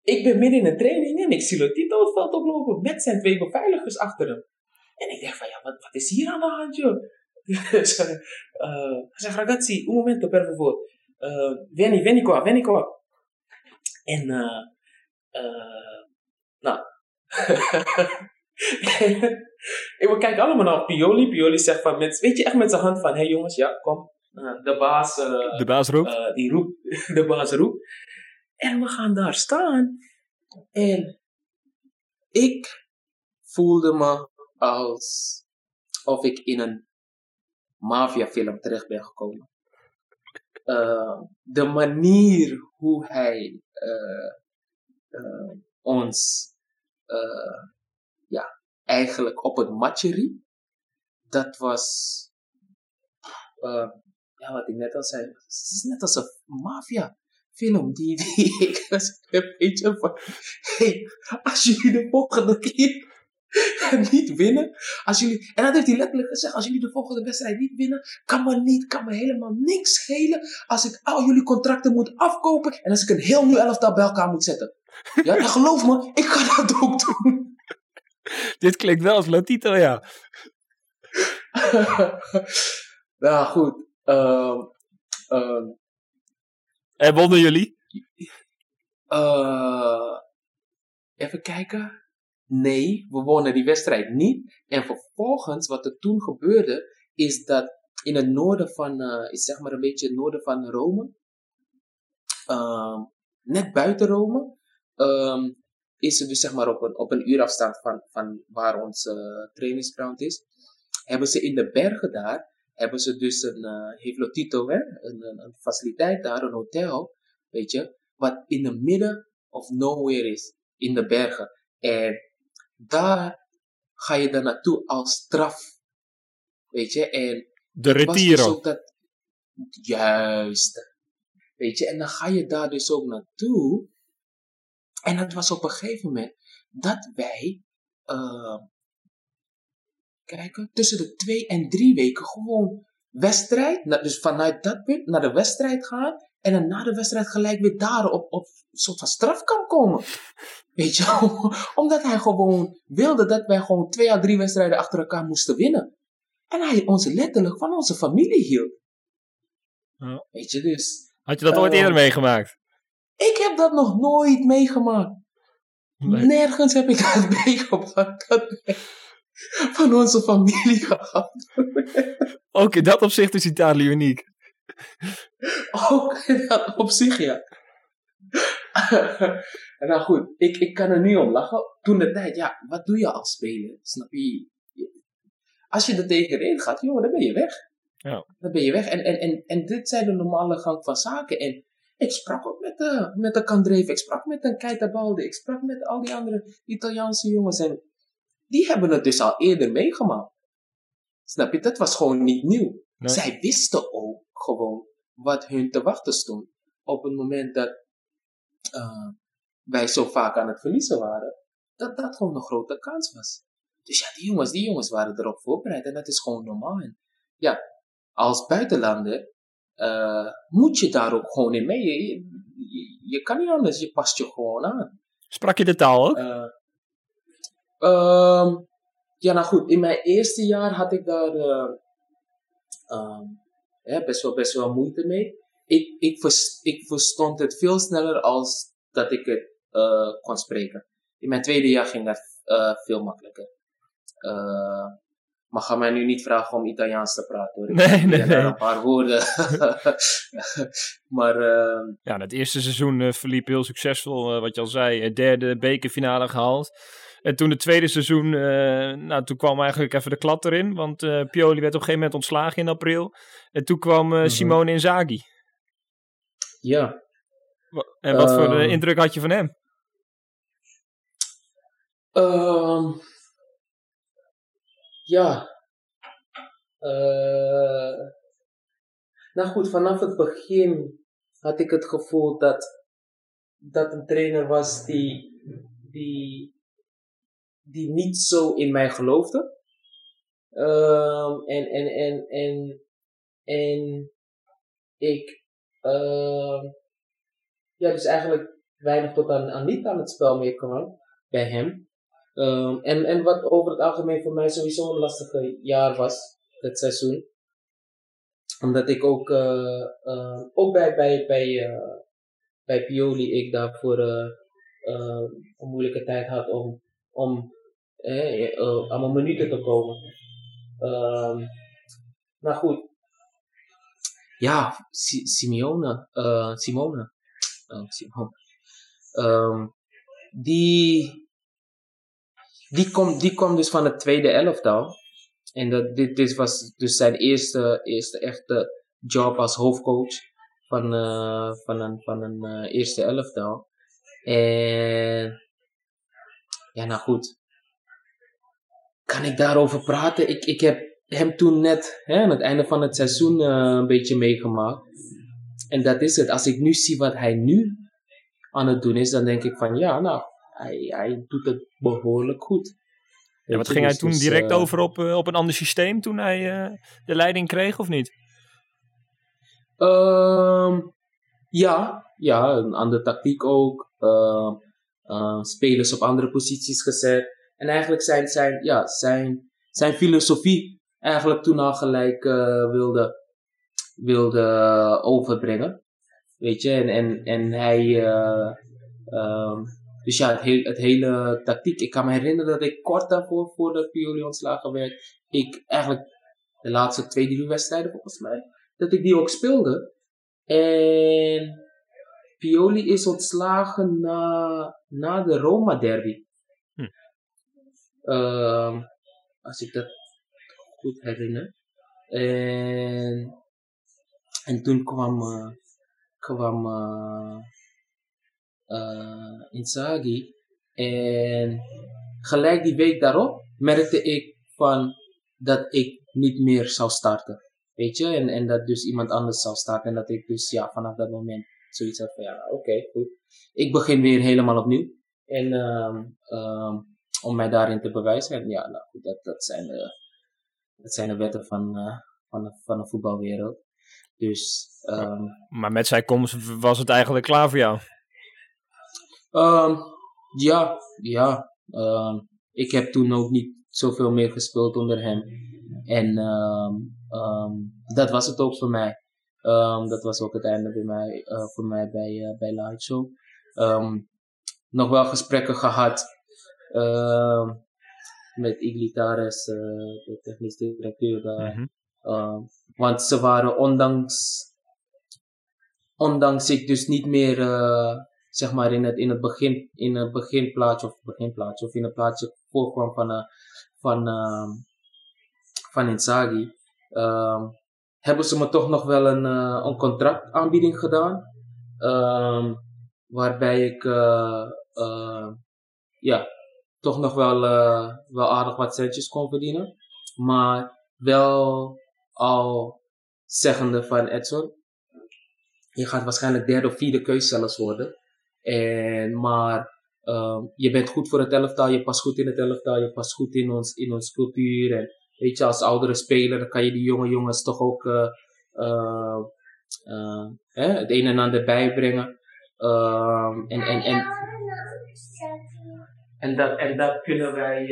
Ik ben midden in een training en ik zie Lotito het veld oplopen met zijn 2 beveiligers achter hem. En ik denk van, ja, wat is hier aan de hand, joh? Dus, zei, ragazzi, un momento, per favor. Vieni qua. En, nou. We kijken allemaal naar Pioli. Pioli zegt van, weet je, echt met zijn hand van, hé jongens, ja, kom. De baas roept. En we gaan daar staan. En ik voelde me alsof ik in een maffiafilm terecht ben gekomen. De manier hoe hij ons eigenlijk op het matje riep, dat was wat ik net al zei, het is net als een maffiafilm die ik een beetje van, als jullie de volgende keer niet winnen, en dat heeft hij letterlijk gezegd, als jullie de volgende wedstrijd niet winnen, kan me helemaal niks schelen als ik al jullie contracten moet afkopen en als ik een heel nieuw elftal bij elkaar moet zetten. Ja, en geloof me, ik kan dat ook doen. Dit klinkt wel als Lotito, ja. Nou, goed. En wonnen jullie? Even kijken. Nee, we wonnen die wedstrijd niet. En vervolgens, wat er toen gebeurde, is dat in het noorden van, is zeg maar een beetje het noorden van Rome, net buiten Rome, is er dus zeg maar op een uur afstand van waar ons trainingsground is, hebben ze in de bergen daar, hebben ze dus heeft Lotito, een faciliteit daar, een hotel, weet je, wat in the middle of nowhere is, in de bergen. En daar ga je dan naartoe als straf, weet je. En de retiro. Dus ook dat, juist, weet je. En dan ga je daar dus ook naartoe. En dat was op een gegeven moment dat wij, tussen de 2 en 3 weken gewoon wedstrijd, dus vanuit dat punt naar de wedstrijd gaan. En dan na de wedstrijd gelijk weer daar op een soort van straf kan komen. Weet je, omdat hij gewoon wilde dat wij gewoon 2 à 3 wedstrijden achter elkaar moesten winnen. En hij ons letterlijk van onze familie hield. Ja. Weet je, dus. Had je dat ooit eerder meegemaakt? Ik heb dat nog nooit meegemaakt. Nee. Nergens heb ik dat meegemaakt. Dat van onze familie gehad. Oké, dat op zich is Italië uniek. Oké, dat op zich, ja. Nou goed, ik kan er nu om lachen. Toen de tijd, ja, wat doe je als speler? Snap je? Als je er tegenin gaat, joh, dan ben je weg. Ja. Dan ben je weg. En dit zijn de normale gang van zaken. En ik sprak ook met de Kandreva, ik sprak met de Keita Baldi, ik sprak met al die andere Italiaanse jongens. En die hebben het dus al eerder meegemaakt. Snap je? Dat was gewoon niet nieuw. Nee. Zij wisten ook gewoon wat hun te wachten stond. Op het moment dat wij zo vaak aan het verliezen waren, dat dat gewoon een grote kans was. Dus ja, die jongens waren erop voorbereid. En dat is gewoon normaal. En ja, als buitenlander moet je daar ook gewoon in mee. Je kan niet anders, je past je gewoon aan. Sprak je de taal ook? Ja, nou goed. In mijn eerste jaar had ik daar best wel moeite mee. Ik verstond het veel sneller als dat ik het kon spreken. In mijn tweede jaar ging dat veel makkelijker. Maar ga mij nu niet vragen om Italiaans te praten, hoor. Ik heb een paar woorden. Maar... Ja, het eerste seizoen verliep heel succesvol, wat je al zei. Derde bekerfinale gehaald. En toen het tweede seizoen... toen kwam eigenlijk even de klad erin. Want Pioli werd op een gegeven moment ontslagen in april. En toen kwam Simone Inzaghi. Ja. En wat voor indruk had je van hem? Ja. Nou goed, vanaf het begin had ik het gevoel dat een trainer was die niet zo in mij geloofde. Dus eigenlijk weinig tot aan niet aan het spel meer kwam bij hem. En wat over het algemeen voor mij sowieso een lastige jaar was, dat seizoen. Omdat ik ook bij Pioli, ik daarvoor een moeilijke tijd had om aan mijn minuten te komen. Nou goed. Ja, Simone. Die kwam dus van het tweede elftal. En dit was dus zijn eerste echte job als hoofdcoach van een eerste elftal. En ja, nou goed. Kan ik daarover praten? Ik heb hem toen net aan het einde van het seizoen een beetje meegemaakt. En dat is het. Als ik nu zie wat hij nu aan het doen is, dan denk ik van ja, nou... Hij doet het behoorlijk goed. Ja, wat ging hij toen direct over op een ander systeem toen hij de leiding kreeg, of niet? Ja, een andere tactiek ook. Spelers op andere posities gezet. En eigenlijk zijn filosofie eigenlijk toen al gelijk wilde overbrengen. Weet je, en hij... Dus ja, het hele tactiek. Ik kan me herinneren dat ik kort daarvoor, voordat Pioli ontslagen werd, ik eigenlijk de laatste 2-3 wedstrijden volgens mij, dat ik die ook speelde. En Pioli is ontslagen na de Roma derby. Als ik dat goed herinner. En toen kwam Inzaghi. En gelijk die week daarop merkte ik van dat ik niet meer zou starten. Weet je? En dat dus iemand anders zou starten. En dat ik dus vanaf dat moment zoiets had van oké, goed. Ik begin weer helemaal opnieuw. En om mij daarin te bewijzen. En dat zijn de wetten van de voetbalwereld. Dus, maar met zijn komst was het eigenlijk klaar voor jou? Ja. Ik heb toen ook niet zoveel meer gespeeld onder hem. En dat was het ook voor mij. Dat was ook het einde bij mij, bij Lazio. Nog wel gesprekken gehad met Iglitares, de technisch directeur daar. Mm-hmm. Want ze waren ondanks ik dus niet meer... zeg maar in het beginplaatje, of in het plaatsje voorkwam van Inzaghi, hebben ze me toch nog wel een contractaanbieding gedaan, waarbij ik toch nog wel aardig wat centjes kon verdienen, maar wel al zeggende van Edson, je gaat waarschijnlijk derde of vierde keus zelfs worden. Maar je bent goed voor het elftal, je past goed in het elftal, je past goed in ons cultuur. En weet je, als oudere speler dan kan je die jonge jongens toch ook het een en ander bijbrengen. En dat kunnen wij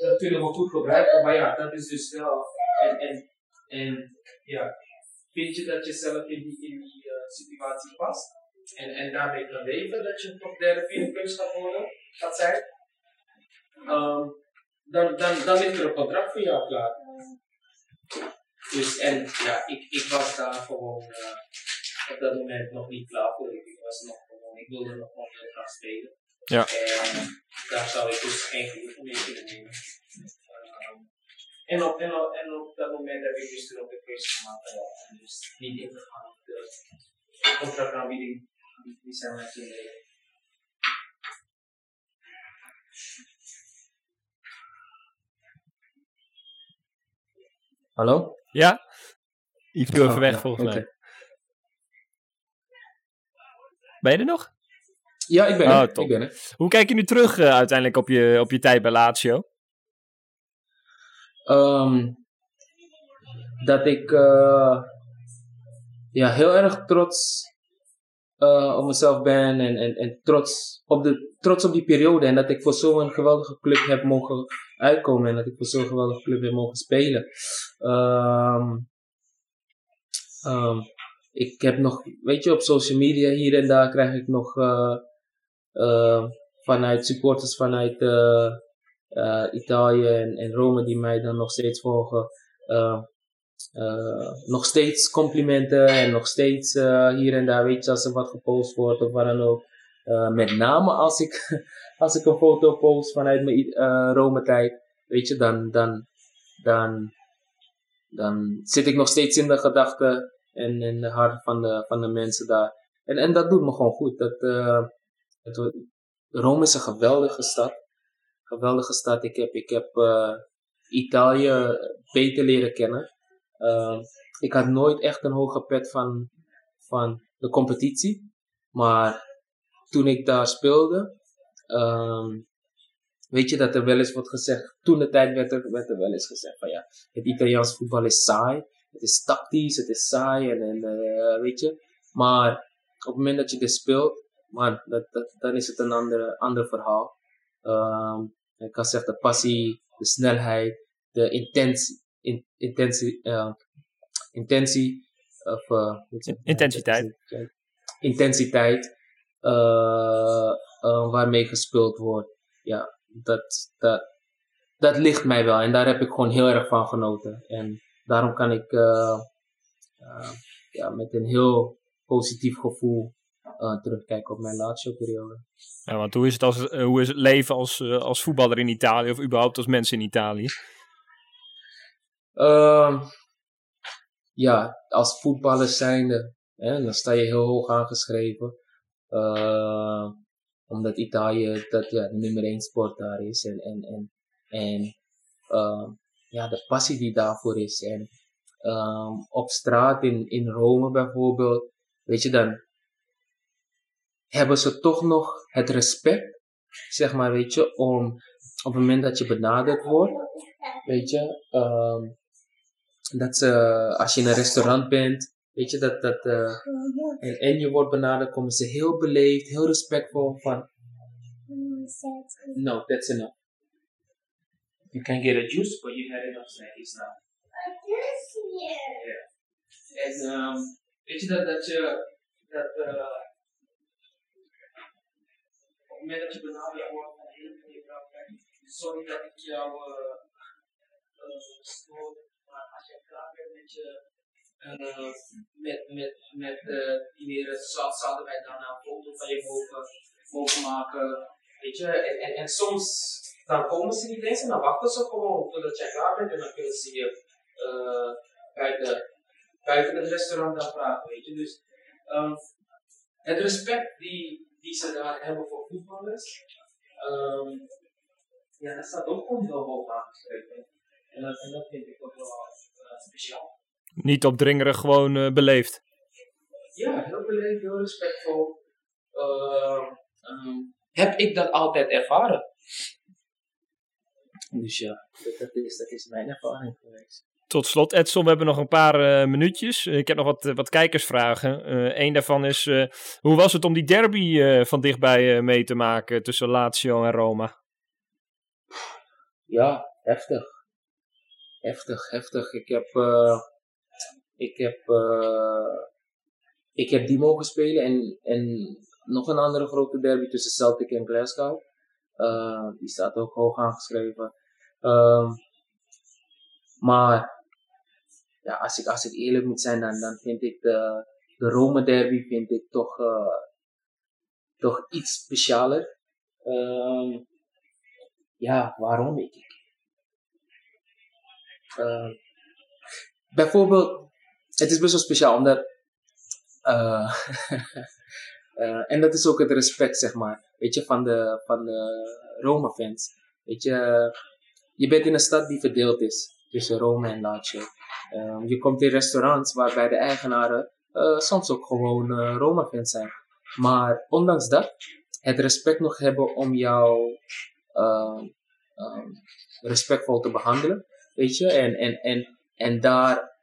dat kunnen we goed gebruiken, maar ja, dat is dus wel. En ja, vind je dat je zelf in die situatie past en daarmee kan leven dat je toch derde, vierde plek gaat zijn, dan ligt er een contract voor jou klaar. Dus en ja, ik was daar gewoon op dat moment nog niet klaar voor. Ik wilde nog wel heel graag spelen. Ja. En daar zou ik dus geen genoegen mee kunnen nemen. En op dat moment heb ik dus toen ook de keuze gemaakt. Dus niet ingegaan op de contractaanbieding die zijn wij toen deden. Hallo? Ja? Je viel even weg volgens mij. Ben je er nog? Ja, ik ben er. Hoe kijk je nu terug uiteindelijk op je tijd bij Lazio? Dat ik heel erg trots op mezelf ben en trots op die periode. En dat ik voor zo'n geweldige club heb mogen uitkomen en dat ik voor zo'n geweldige club heb mogen spelen. Ik heb nog, op social media hier en daar krijg ik nog vanuit supporters vanuit Italië en Rome die mij dan nog steeds volgen. Nog steeds complimenten en nog steeds hier en daar, als er wat gepost wordt of wat dan ook. Met name als ik een foto post vanuit mijn Rome tijd, dan zit ik nog steeds in de gedachten en in de hart van de mensen daar. En dat doet me gewoon goed. Rome is een geweldige stad. Ik heb Italië beter leren kennen. Ik had nooit echt een hoge pet van de competitie. Maar toen ik daar speelde, dat er wel eens wordt gezegd. Toentertijd werd er wel eens gezegd van ja, het Italiaans voetbal is saai. Het is tactisch, het is saai en. Maar op het moment dat je dit speelt, man, dan is het een ander verhaal. Ik kan zeggen de passie, de snelheid, de intensiteit waarmee gespeeld wordt. Ja, dat ligt mij wel en daar heb ik gewoon heel erg van genoten. En daarom kan ik met een heel positief gevoel terugkijken op mijn laatste periode. Ja, want hoe is het leven als voetballer in Italië of überhaupt als mensen in Italië? Als voetballer zijnde, hè, dan sta je heel hoog aangeschreven. Omdat Italië de nummer 1 sport daar is. En de passie die daarvoor is. En op straat in Rome bijvoorbeeld, dan hebben ze toch nog het respect, zeg maar, om op het moment dat je benaderd wordt, dat ze, als je in een restaurant bent, en je wordt benaderd, komen ze heel beleefd, heel respectvol van, no, that's enough. You can get a juice, but you had enough snackies now. Yeah. En op het moment dat je benaderd wordt van heel veel vragen, sorry dat ik jou stoor, maar als je klaar bent met die leren, zouden wij daarna een foto van je mogen maken. En soms dan komen ze niet eens en dan wachten ze gewoon totdat jij klaar bent en dan kunnen ze je buiten het restaurant dan praten, Dus het respect die ze daar hebben voor voetballers, dat staat ook gewoon heel hoog aangeschreven. En dat vind ik ook wel speciaal. Niet opdringerig, gewoon beleefd. Ja, heel beleefd, heel respectvol. Heb ik dat altijd ervaren? Dus ja, dat is mijn ervaring geweest. Tot slot, Edson, we hebben nog een paar minuutjes. Ik heb nog wat kijkersvragen. Eén daarvan is, hoe was het om die derby van dichtbij mee te maken tussen Lazio en Roma? Ja, heftig. Heftig, heftig. Ik heb die mogen spelen en nog een andere grote derby tussen Celtic en Glasgow. Die staat ook hoog aangeschreven. Maar ja, als ik eerlijk moet zijn, dan vind ik de Rome derby vind ik toch iets specialer. Ja, waarom? Bijvoorbeeld, het is best wel speciaal omdat en dat is ook het respect, zeg maar, weet je, van de Roma-fans. Weet je, je bent in een stad die verdeeld is tussen Roma en Lazio. Je komt in restaurants waarbij de eigenaren soms ook gewoon Roma-fans zijn. Maar ondanks dat, het respect nog hebben om jou respectvol te behandelen, weet je, en daar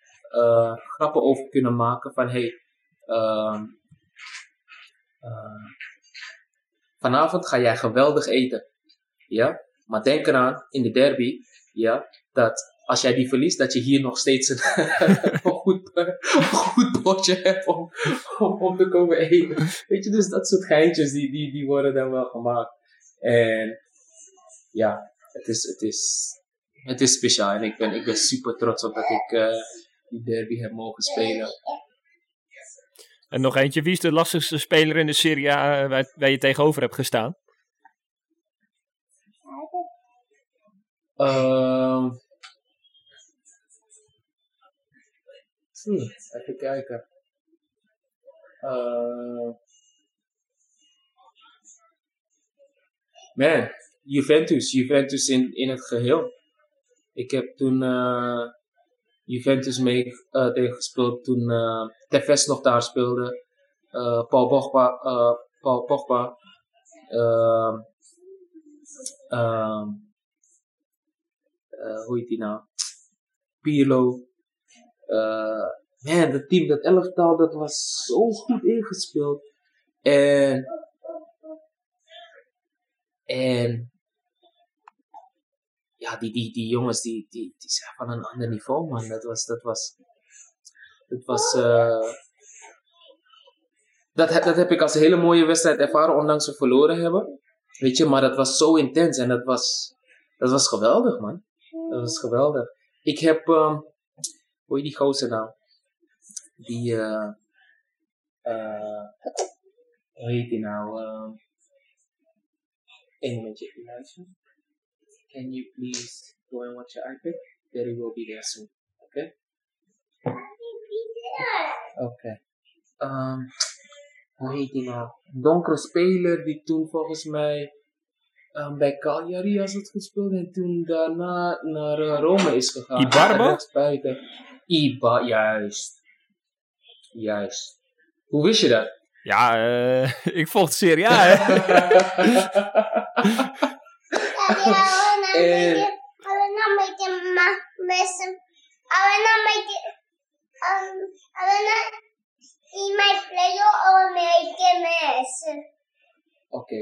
grappen over kunnen maken van, hey, vanavond ga jij geweldig eten, ja? Maar denk eraan, in de derby, ja, dat als jij die verliest, dat je hier nog steeds een goed potje hebt om te komen eten. Weet je, dus dat soort geintjes, die worden dan wel gemaakt. En ja, het is speciaal. En ik ben super trots op dat ik die derby heb mogen spelen. En nog eentje, wie is de lastigste speler in de Serie A waar je tegenover hebt gestaan? Even kijken. Man, Juventus in het geheel. Ik heb toen Juventus mee tegengespeeld toen Tevez nog daar speelde. Paul Pogba. Hoe heet die nou? Pirlo. Man, dat team, dat elftal, dat was zo goed ingespeeld. En ja, die jongens, die zijn van een ander niveau, man. Dat heb ik als een hele mooie wedstrijd ervaren, ondanks we verloren hebben. Weet je, maar dat was zo intens en dat was geweldig, man. Dat was geweldig. Ik heb, hoe heet die gozer nou? Hoe heet die nou? Eén momentje, luisteren. Can you please go and watch your iPad? Daddy will be there soon. Okay? Okay. Hoe heet die nou? Een donkere speler die toen volgens mij bij Cagliari had het gespeeld en toen daarna naar Rome is gegaan. Ibarbo? Ibarbo, juist. Hoe wist je dat? Ja, ik volg de Serie A, hè. Okay,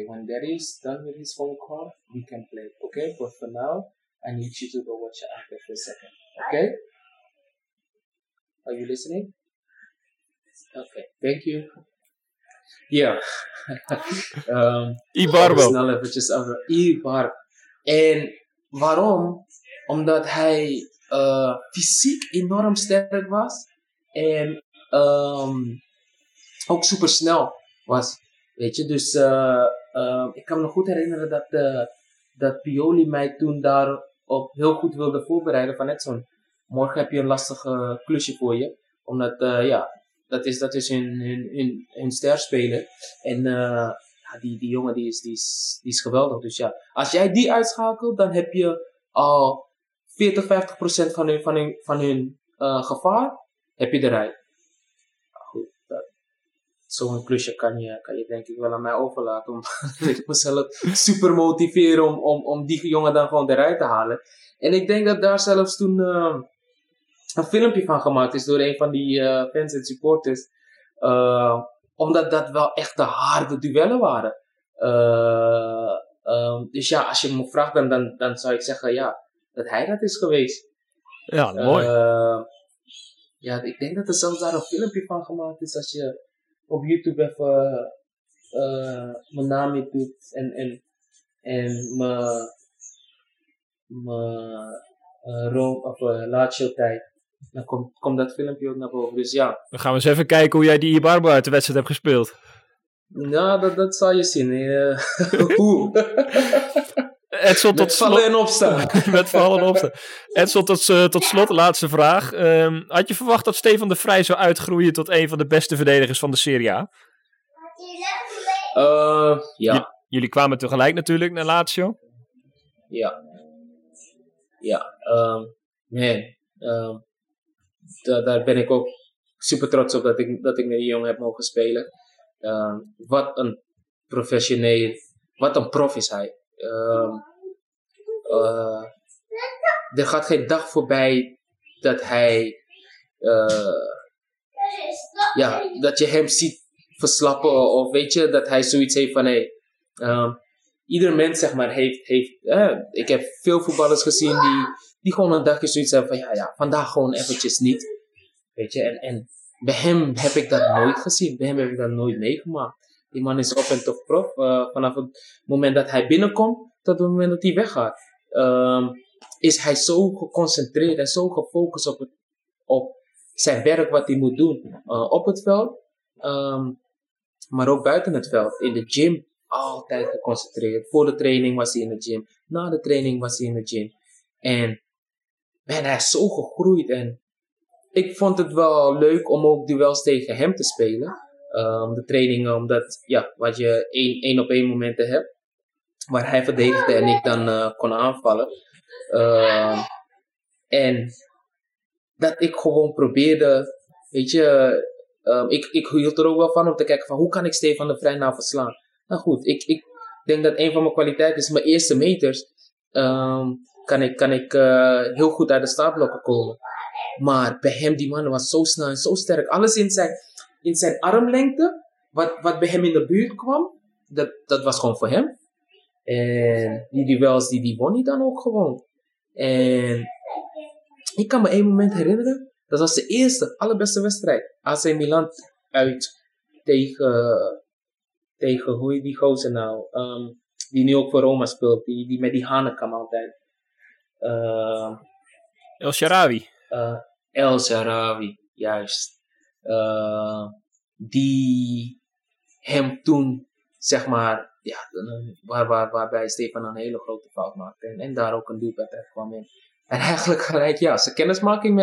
when Daddy is done with his phone call, we can play, okay? But for now, I need you to go watch your iPad for a second, okay? Are you listening? Okay, thank you. Ja. Ibarbo. Snel eventjes over Ibarbo. En waarom? Omdat hij fysiek enorm sterk was. En ook super snel was. Weet je, dus ik kan me nog goed herinneren dat Pioli mij toen daarop heel goed wilde voorbereiden. Van Edson, morgen heb je een lastig klusje voor je. Omdat, ja... Dat is hun sterspeler. En die jongen die is geweldig. Dus ja, als jij die uitschakelt, dan heb je al 40-50% van hun gevaar heb je eruit. Goed, zo'n klusje kan je denk ik wel aan mij overlaten. Omdat ik mezelf super motiveren om die jongen dan gewoon eruit te halen. En ik denk dat daar zelfs toen... een filmpje van gemaakt is door een van die fans en supporters. Omdat dat wel echt de harde duellen waren. Dus ja, als je me vraagt, dan zou ik zeggen ja, dat hij dat is geweest. Ja, mooi. Ja, ik denk dat er zelfs daar een filmpje van gemaakt is. Als je op YouTube even mijn naam in doet en mijn Lazio tijd. Dan komt dat filmpje ook naar boven, dus ja. Dan gaan we eens even kijken hoe jij die Ibarbo uit de wedstrijd hebt gespeeld. Nou, dat zal je zien. Hoe? Edsel, tot slot. Met vallen en opstaan. Met vallen en opstaan. Edsel, tot slot, laatste vraag. Had je verwacht dat Stefan de Vrij zou uitgroeien tot een van de beste verdedigers van de Serie A? Ja. Jullie kwamen tegelijk natuurlijk naar Lazio. Ja. Ja. Nee. Daar ben ik ook super trots op dat ik met die jongen heb mogen spelen. Wat een prof is hij. Er gaat geen dag voorbij dat hij, dat je hem ziet verslappen of weet je, dat hij zoiets heeft van ieder mens zeg maar heeft ik heb veel voetballers gezien die gewoon een dagje zoiets hebben van ja, vandaag gewoon eventjes niet, weet je, en bij hem heb ik dat nooit gezien, bij hem heb ik dat nooit meegemaakt. Die man is op en top prof. Vanaf het moment dat hij binnenkomt tot het moment dat hij weggaat. Is hij zo geconcentreerd en zo gefocust op zijn werk wat hij moet doen. Op het veld. Maar ook buiten het veld. In de gym. Altijd geconcentreerd. Voor de training was hij in de gym. Na de training was hij in de gym. En man, hij is zo gegroeid. En ik vond het wel leuk om ook duels tegen hem te spelen. De trainingen, omdat wat je één op één momenten hebt waar hij verdedigde en ik dan kon aanvallen en dat ik gewoon probeerde, weet je, ik hield er ook wel van om te kijken van hoe kan ik Stefan de Vrij nou verslaan. Nou goed, ik denk dat een van mijn kwaliteiten is mijn eerste meters, kan ik heel goed uit de startblokken komen, maar bij hem die man was zo snel en zo sterk, alles in zijn armlengte, wat bij hem in de buurt kwam, dat was gewoon voor hem. En die duels, die won hij dan ook gewoon. En ik kan me één moment herinneren, dat was de eerste, allerbeste wedstrijd. AC Milan uit tegen hoe die gozer nou, die nu ook voor Roma speelt, die met die Hanekam altijd. El Saravi. El Saravi, juist. Die hem toen, zeg maar, waarbij Stefan een hele grote fout maakte en daar ook een doelpunt uit kwam in. En eigenlijk gelijk, zijn kennismaking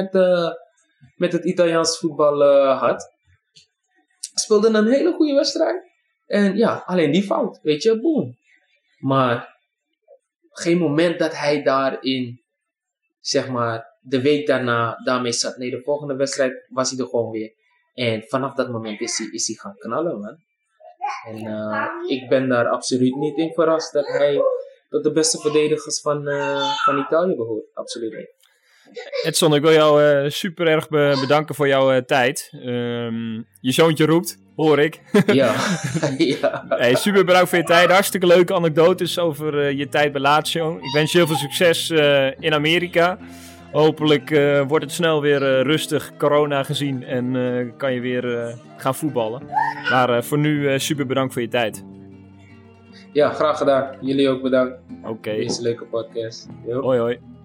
met het Italiaans voetbal had. Speelde een hele goede wedstrijd. En alleen die fout, weet je, boom. Maar geen moment dat hij daarin, zeg maar, de week daarna daarmee zat. Nee, de volgende wedstrijd was hij er gewoon weer. En vanaf dat moment is hij gaan knallen, man. En ik ben daar absoluut niet in verrast dat hij tot de beste verdedigers van Italië behoort. Absoluut niet. Edson, ik wil jou super erg bedanken voor jouw tijd. Je zoontje roept, hoor ik. Ja. Ja. Hey, super bedankt voor je tijd. Hartstikke leuke anekdotes over je tijd bij Lazio. Ik wens je heel veel succes in Amerika. Hopelijk wordt het snel weer rustig, corona gezien en kan je weer gaan voetballen. Maar voor nu super bedankt voor je tijd. Ja, graag gedaan. Jullie ook bedankt. Oké. Dit is een leuke podcast. Yo. Hoi.